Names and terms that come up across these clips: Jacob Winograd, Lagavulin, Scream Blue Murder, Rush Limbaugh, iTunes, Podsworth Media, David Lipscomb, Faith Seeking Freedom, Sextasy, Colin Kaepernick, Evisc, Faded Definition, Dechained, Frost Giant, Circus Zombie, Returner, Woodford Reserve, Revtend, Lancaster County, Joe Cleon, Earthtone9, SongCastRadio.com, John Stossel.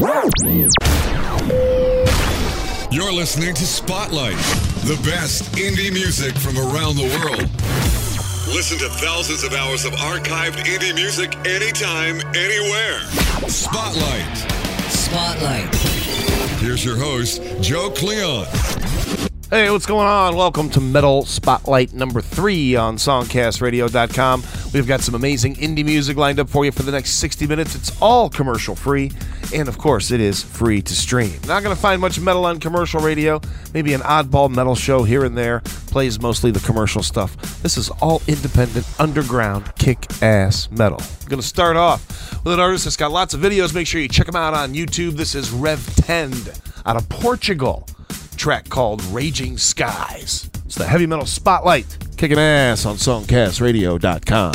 You're listening to Spotlight, the best indie music from around the world. Listen to thousands of hours of archived indie music anytime, anywhere. Spotlight. Spotlight. Here's your host, Joe Cleon. Hey, what's going on? Welcome to Metal Spotlight number 3 on SongCastRadio.com. We've got some amazing indie music lined up for you for the next 60 minutes. It's all commercial free, and of course it is free to stream. Not going to find much metal on commercial radio. Maybe an oddball metal show here and there plays mostly the commercial stuff. This is all independent, underground, kick-ass metal. I'm going to start off with an artist that's got lots of videos. Make sure you check them out on YouTube. This is Revtend out of Portugal. Track called Raging Skies. It's the Heavy Metal Spotlight, kicking ass on SongCastRadio.com.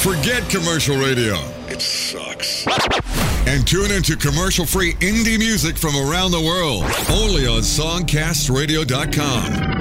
Forget commercial radio. It sucks. And tune into commercial-free indie music from around the world. Only on SongCastRadio.com.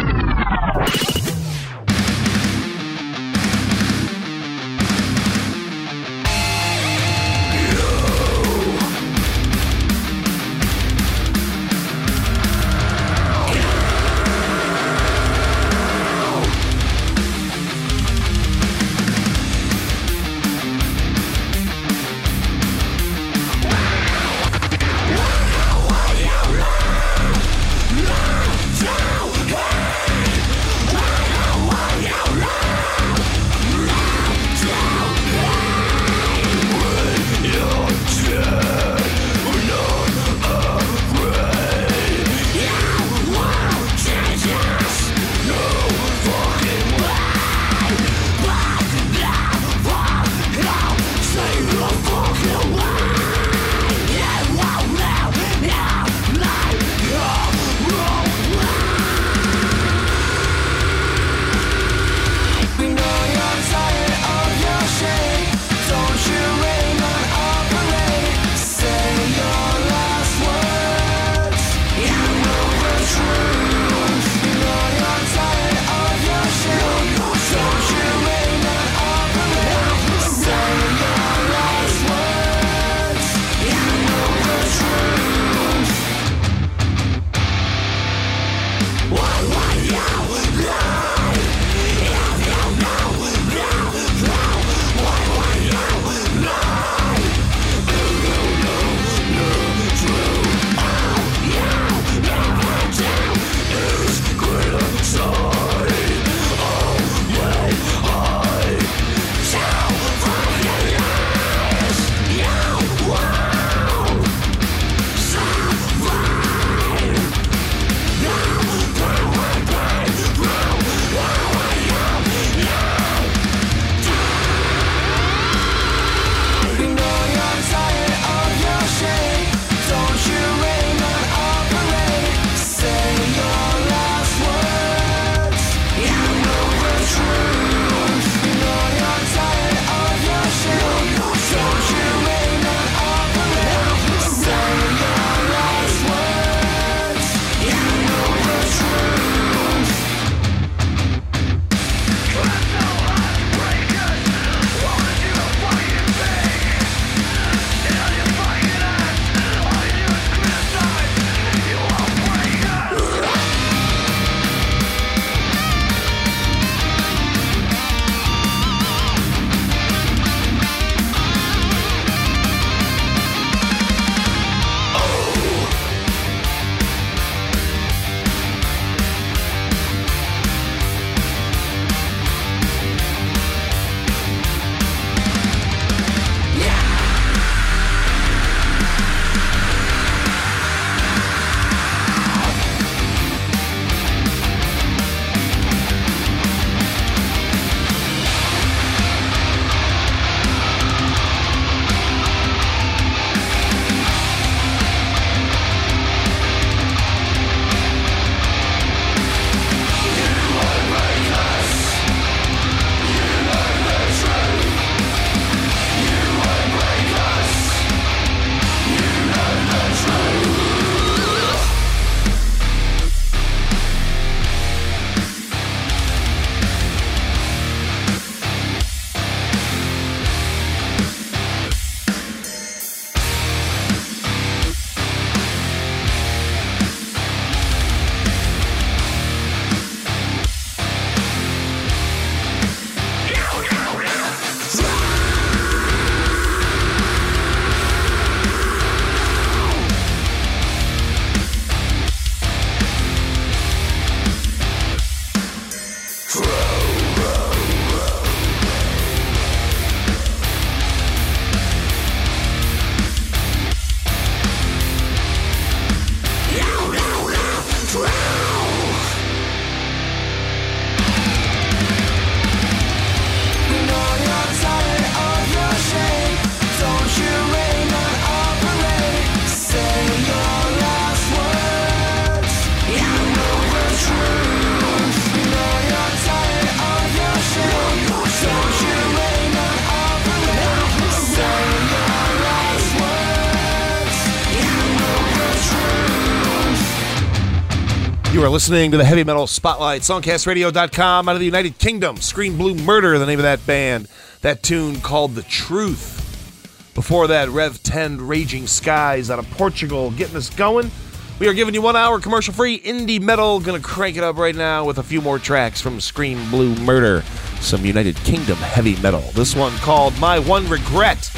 You are listening to the Heavy Metal Spotlight, SongCastRadio.com, out of the United Kingdom. Scream Blue Murder, the name of that band. That tune called The Truth. Before that, Revtend, Raging Skies out of Portugal, getting us going. We are giving you 1 hour commercial-free indie metal. Gonna crank it up right now with a few more tracks from Scream Blue Murder. Some United Kingdom heavy metal. This one called My One Regret.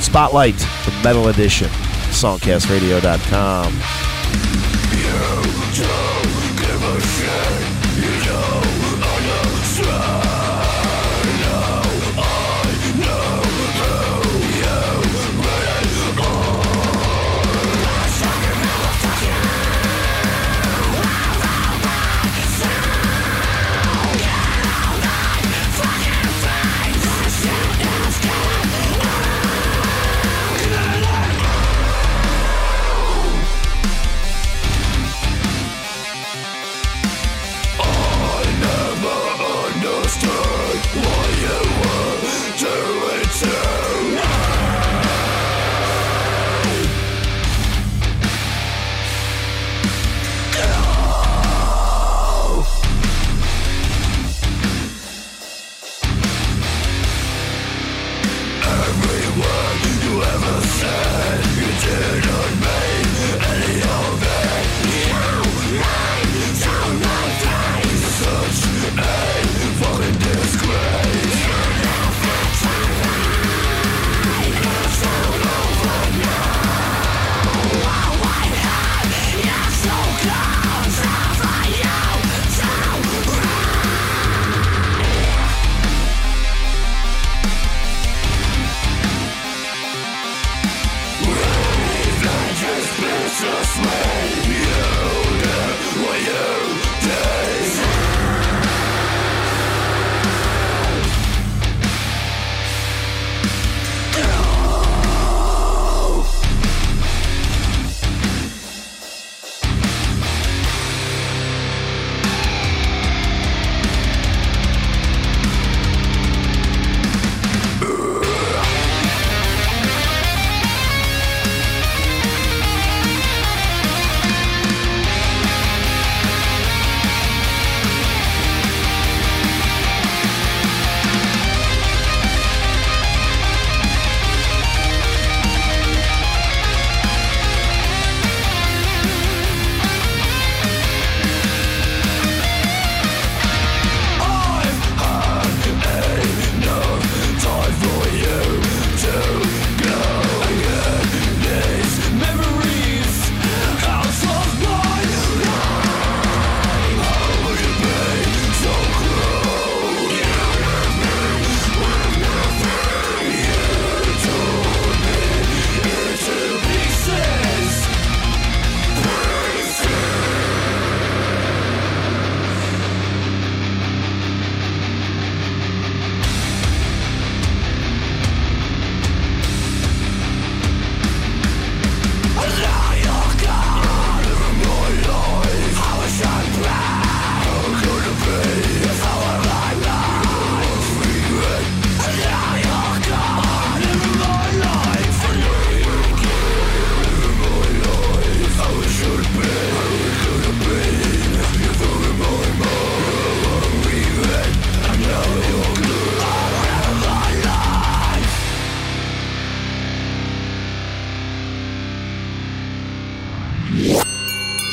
Spotlight, the metal edition, SongCastRadio.com. Don't give a shit, you know I don't try. No, I know who you really are.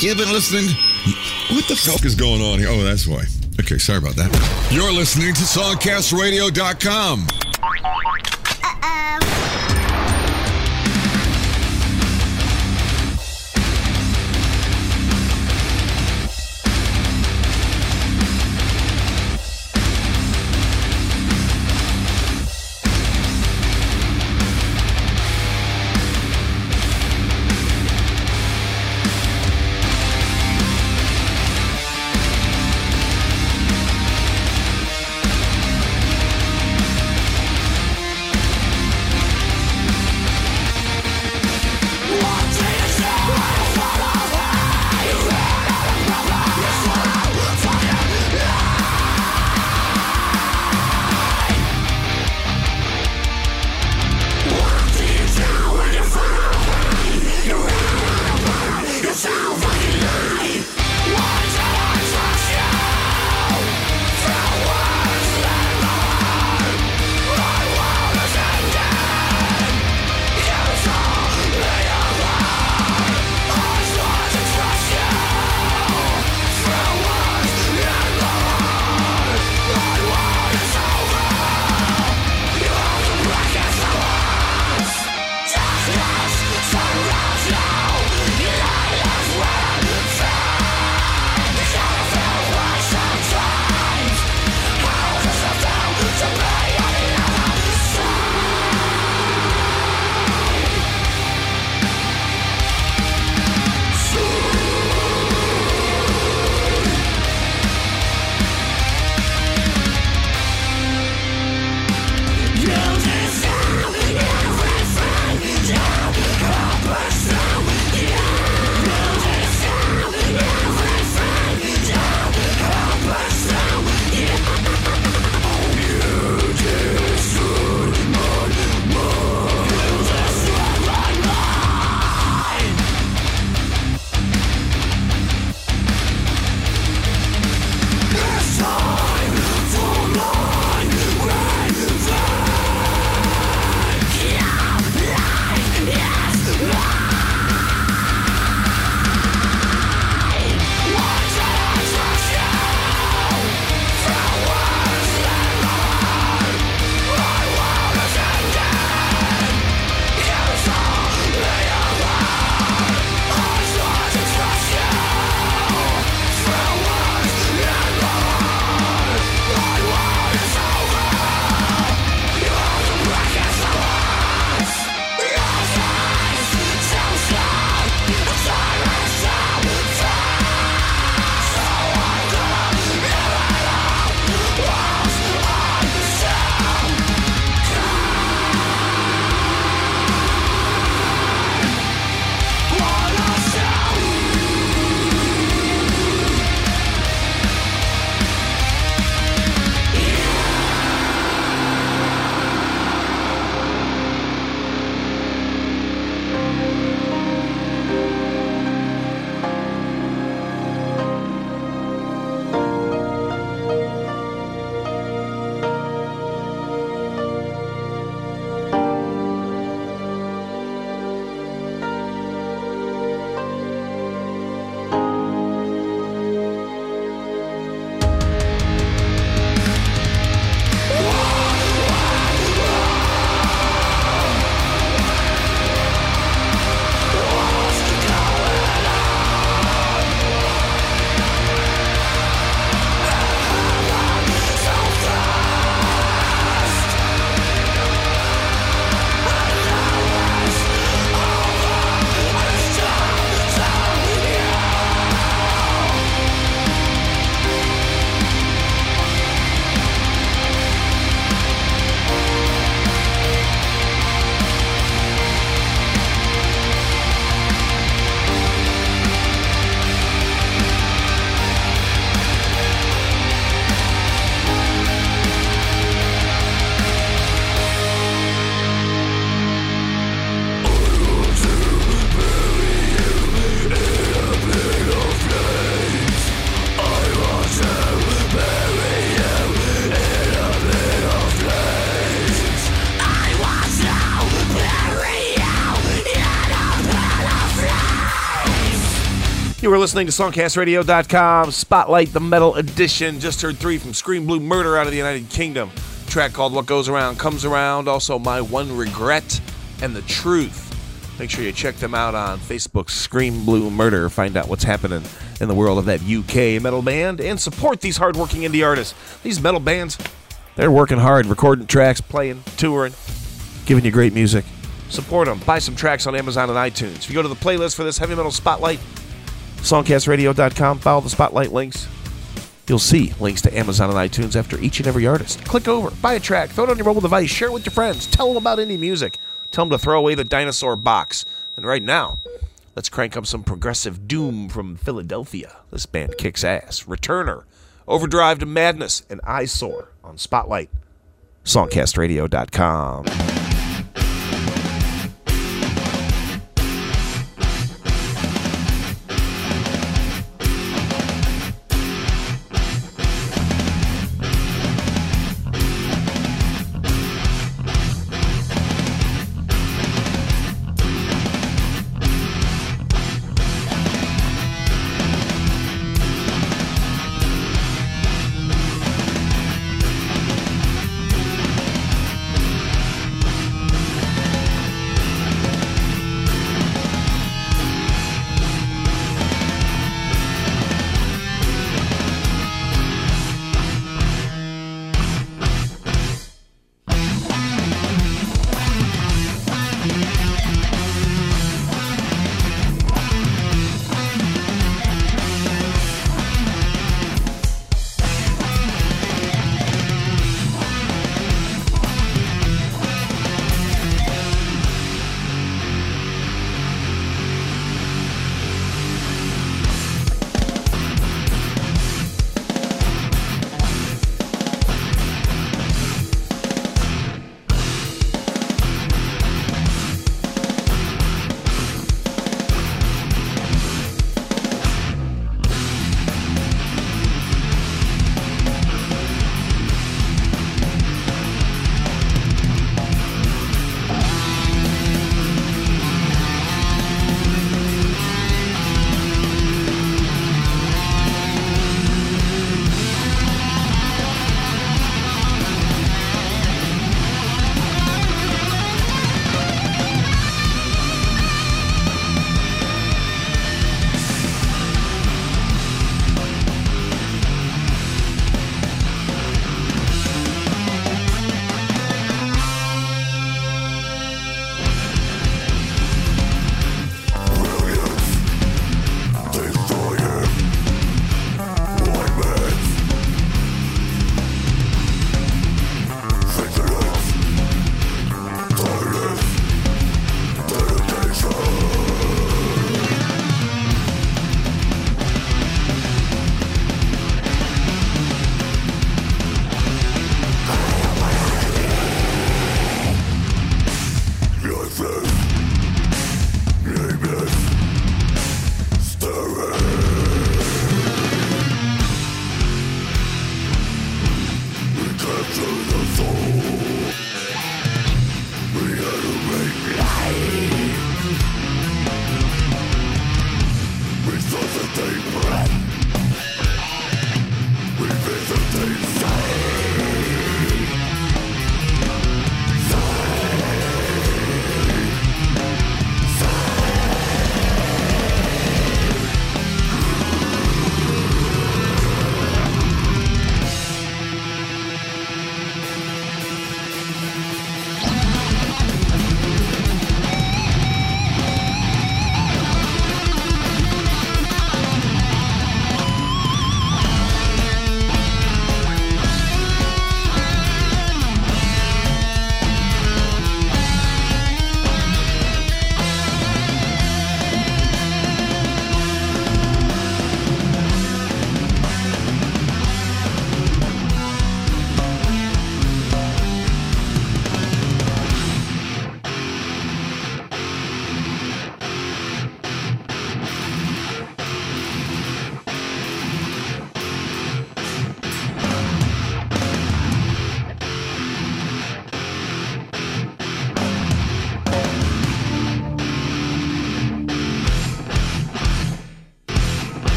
You've been listening. What the fuck is going on here? Oh, that's why. Okay, sorry about that. You're listening to SongCastRadio.com. You were listening to SongCastRadio.com, Spotlight the Metal Edition. Just heard 3 from Scream Blue Murder out of the United Kingdom. A track called What Goes Around Comes Around. Also, My One Regret and The Truth. Make sure you check them out on Facebook, Scream Blue Murder. Find out what's happening in the world of that UK metal band and support these hardworking indie artists. These metal bands, they're working hard, recording tracks, playing, touring, giving you great music. Support them. Buy some tracks on Amazon and iTunes. If you go to the playlist for this Heavy Metal Spotlight, SongCastRadio.com, follow the Spotlight links. You'll see links to Amazon and iTunes after each and every artist. Click over, buy a track, throw it on your mobile device, share it with your friends, tell them about indie music. Tell them to throw away the dinosaur box. And right now, let's crank up some progressive doom from Philadelphia. This band kicks ass. Returner, Overdrive to Madness, and Eyesore on Spotlight. SongCastRadio.com.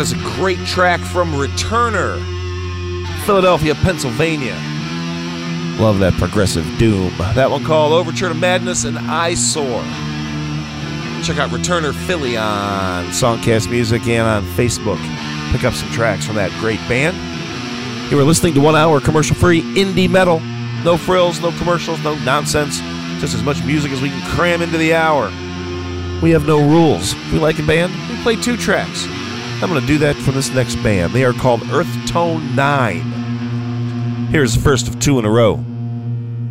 That is a great track from Returner, Philadelphia, Pennsylvania. Love that progressive doom. That one called Overture to Madness and Eyesore. Check out Returner Philly on Songcast Music and on Facebook. Pick up some tracks from that great band. You were listening to 1 hour commercial-free indie metal. No frills, no commercials, no nonsense. Just as much music as we can cram into the hour. We have no rules. If we like a band, we play two tracks. I'm going to do that for this next band. They are called Earthtone9. Here's the first of two in a row.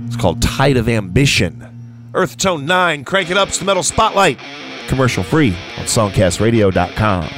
It's called Tide of Ambition. Earthtone9, crank it up. It's the Metal Spotlight. Commercial free on SongCastRadio.com.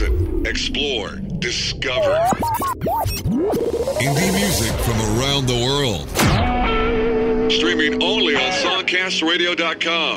listen, explore, discover indie music from around the world. Streaming only on SongCastRadio.com.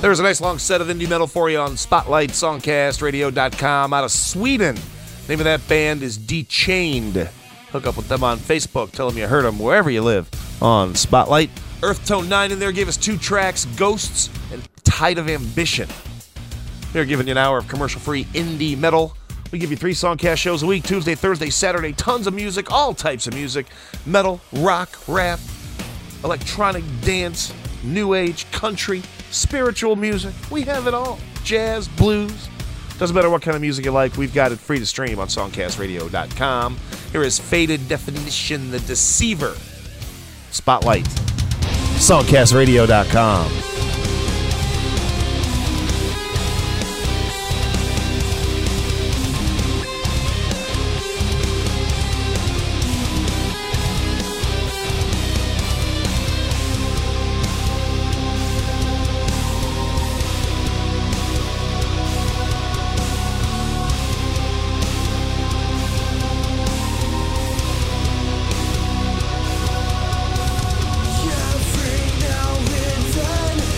There's a nice long set of indie metal for you on Spotlight, SongCastRadio.com, out of Sweden. Name of that band is Dechained. Hook up with them on Facebook. Tell them you heard them wherever you live on Spotlight. Earthtone9 in there gave us 2 tracks, Ghosts and Tide of Ambition. They're giving you an hour of commercial-free indie metal. We give you 3 Songcast shows a week, Tuesday, Thursday, Saturday. Tons of music, all types of music. Metal, rock, rap, electronic dance, new age, country, spiritual music. We have it all. Jazz, blues. Doesn't matter what kind of music you like, we've got it free to stream on songcastradio.com. Here is Faded Definition, The Deceiver. Spotlight. Songcastradio.com. You're free now, it's done.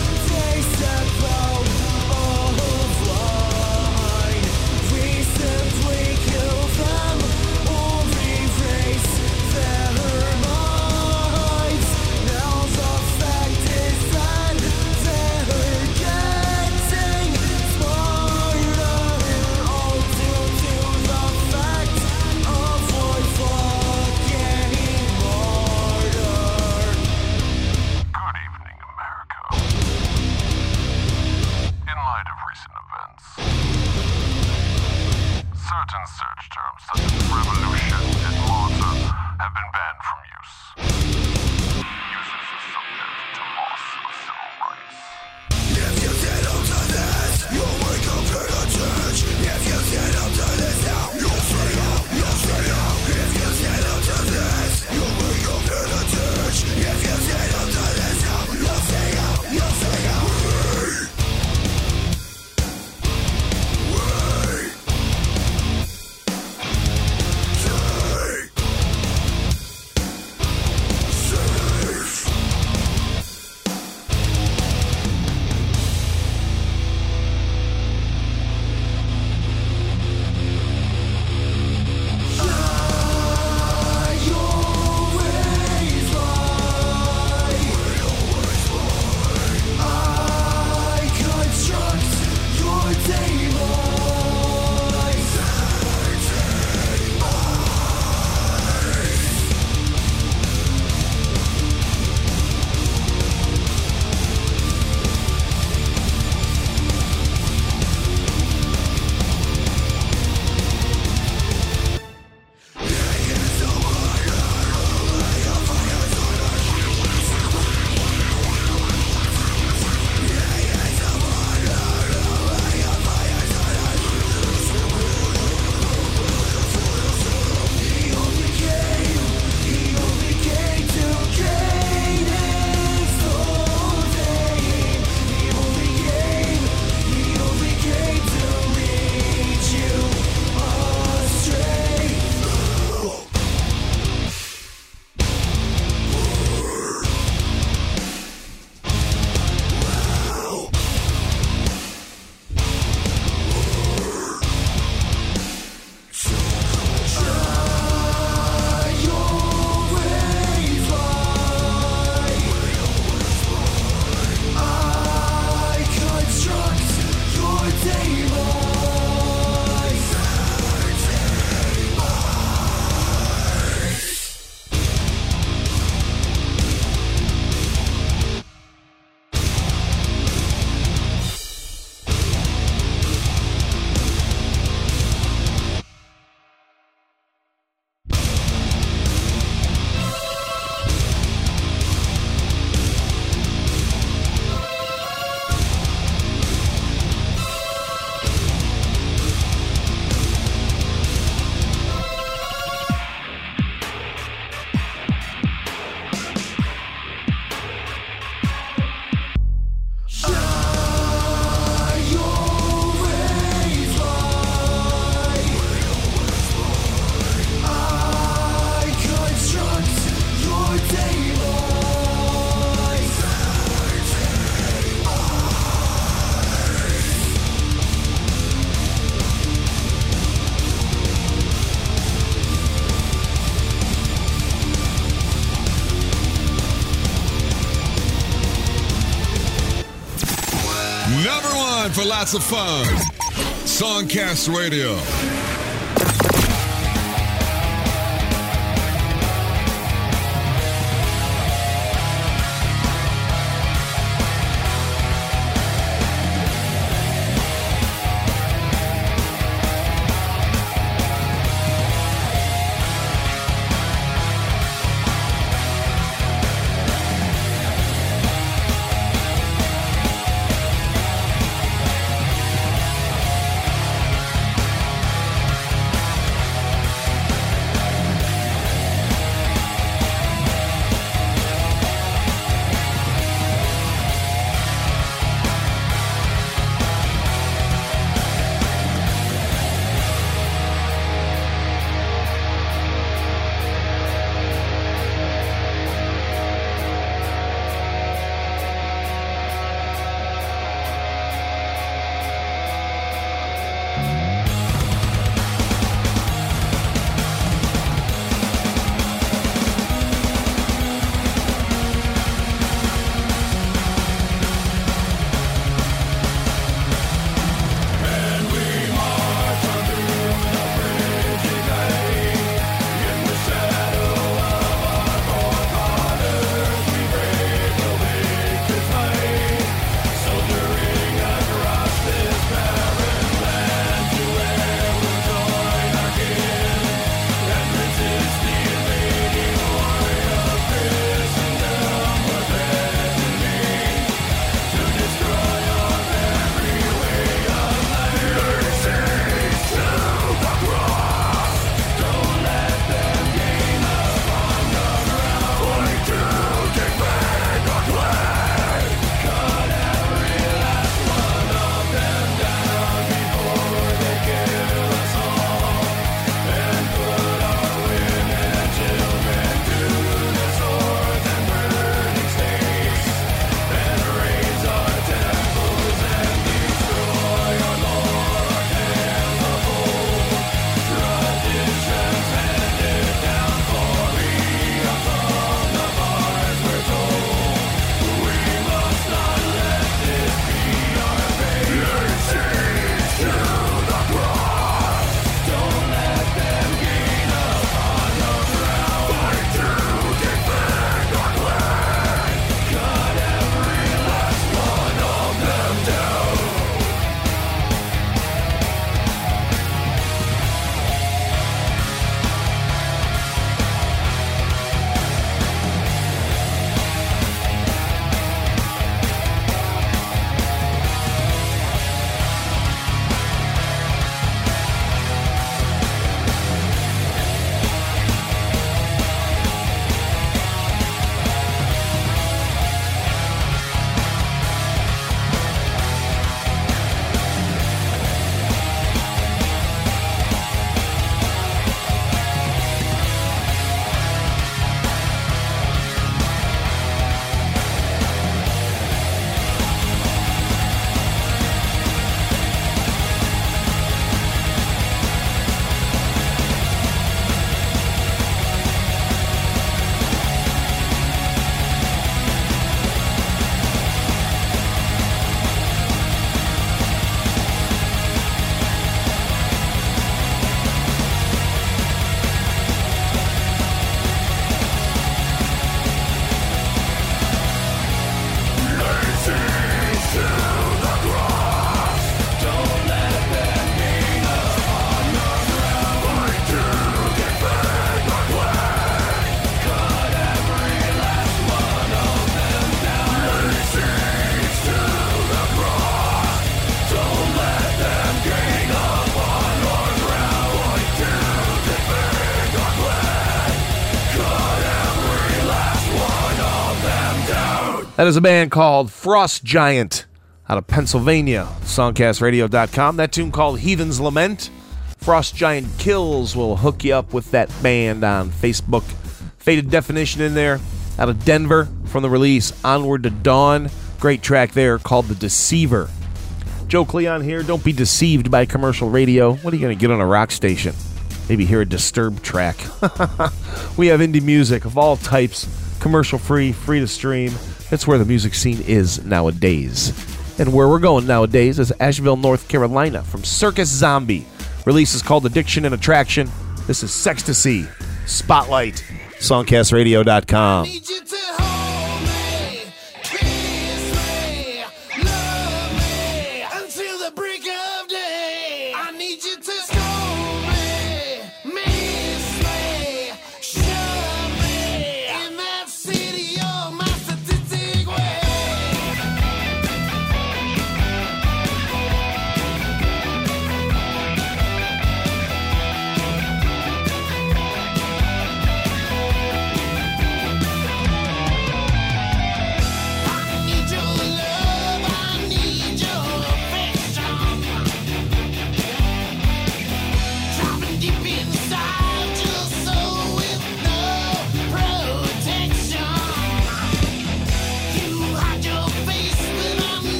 have been banned from use. Users are subject to loss of civil rights. If you get up to this, you'll wake up in a church. If you get up to this now, you'll stay up, you'll stay up. If you get up to this, you'll wake up in a church. If you get up to this now, you'll stay up, you'll stay up. For lots of fun. Songcast Radio. That is a band called Frost Giant out of Pennsylvania, SongCastRadio.com. That tune called Heathen's Lament. Frost Giant Kills will hook you up with that band on Facebook. Faded Definition in there out of Denver from the release Onward to Dawn. Great track there called The Deceiver. Joe Cleon here. Don't be deceived by commercial radio. What are you going to get on a rock station? Maybe hear a Disturbed track. We have indie music of all types, commercial free, free to stream. That's where the music scene is nowadays. And where we're going nowadays is Asheville, North Carolina, from Circus Zombie. Release is called Addiction and Attraction. This is Sextasy, Spotlight, SongCastRadio.com.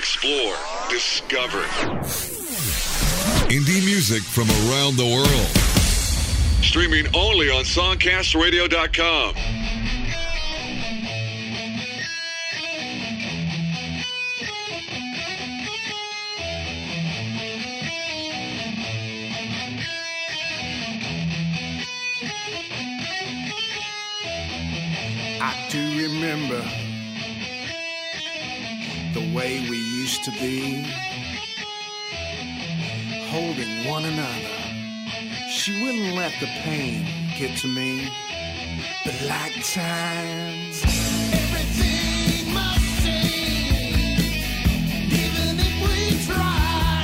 explore, discover. Indie music from around the world. Streaming only on SongCastRadio.com. I do remember the way we used to be, holding one another. She wouldn't let the pain get to me, but like times, everything must change, even if we try,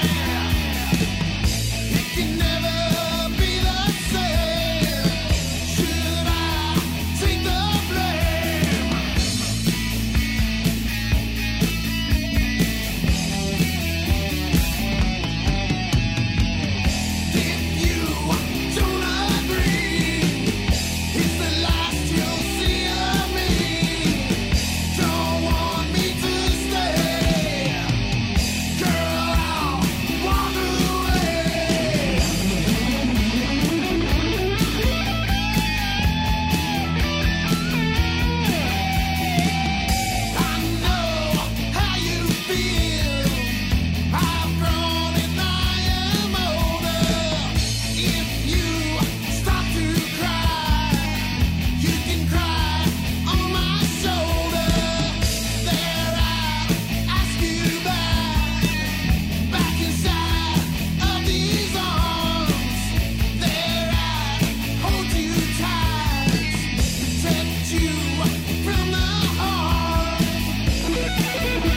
it can never be the same, should I take the blame? Don't agree, it's the last you'll see of me. Don't want me to stay, girl, I'll walk away. I know how you feel, I've grown and I am older. If you stop to cry, you can cry on my shoulder. There I ask you back, back inside of these arms. There I hold you tight, protect you from the harm. If you don't agree, it's the last you'll see of me. Don't want me to stay,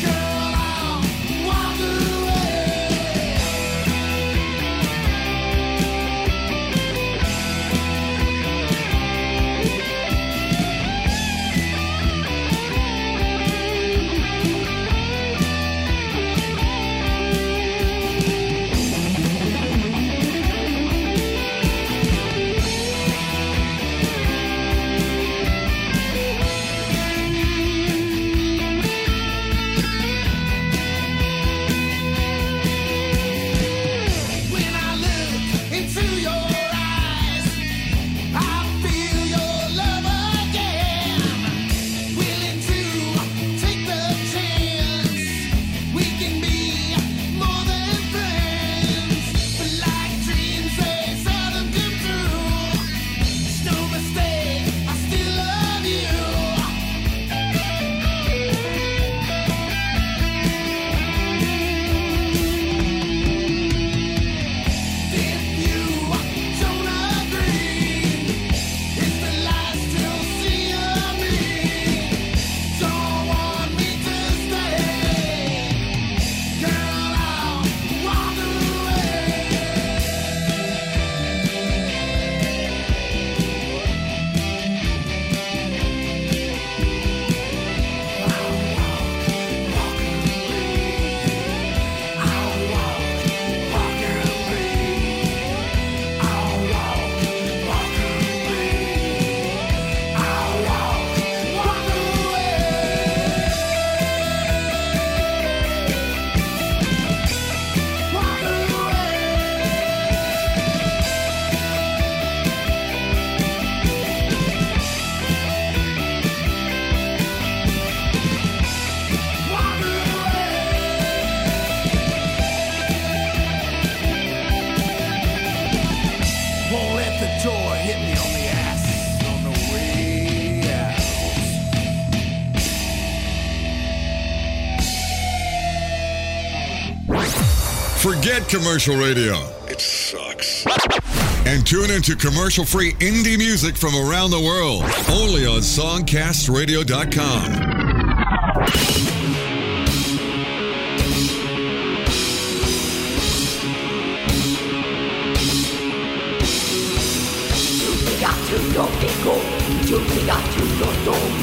girl, I'll walk away. When I look into your eyes, I feel your love again. Willing to take the chance, we can be more than friends. But like dreams, they seldom come true. It's no mistake, I still love you. If you don't agree, it's the last you'll see of me. Don't want me to stay, girl, I'll walk away. Won't let the door hit me on the ass, on the way out. Forget commercial radio It sucks. and tune into commercial-free indie music from around the world. Only on SongCastRadio.com. Got to your ego, you got to your dome,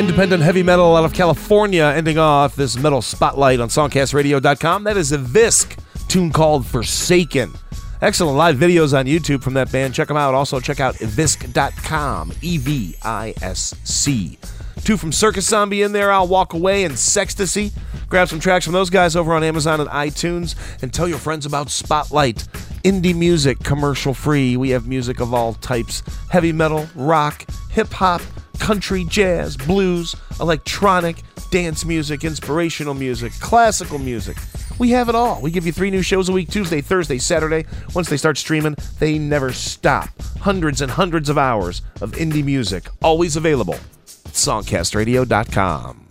Independent heavy metal out of California, ending off this metal spotlight on SongCastRadio.com. That is Evisc, tune called Forsaken. Excellent live videos on YouTube from that band. Check them out. Also check out Evisc.com, E-V-I-S-C. Two from Circus Zombie in there, I'll Walk Away, and Sextasy. Grab some tracks from those guys over on Amazon and iTunes, and tell your friends about Spotlight. Indie music, commercial free. We have music of all types. Heavy metal, rock, hip-hop, country, jazz, blues, electronic, dance music, inspirational music, classical music. We have it all. We give you 3 new shows a week, Tuesday, Thursday, Saturday. Once they start streaming, they never stop. Hundreds and hundreds of hours of indie music, always available at songcastradio.com.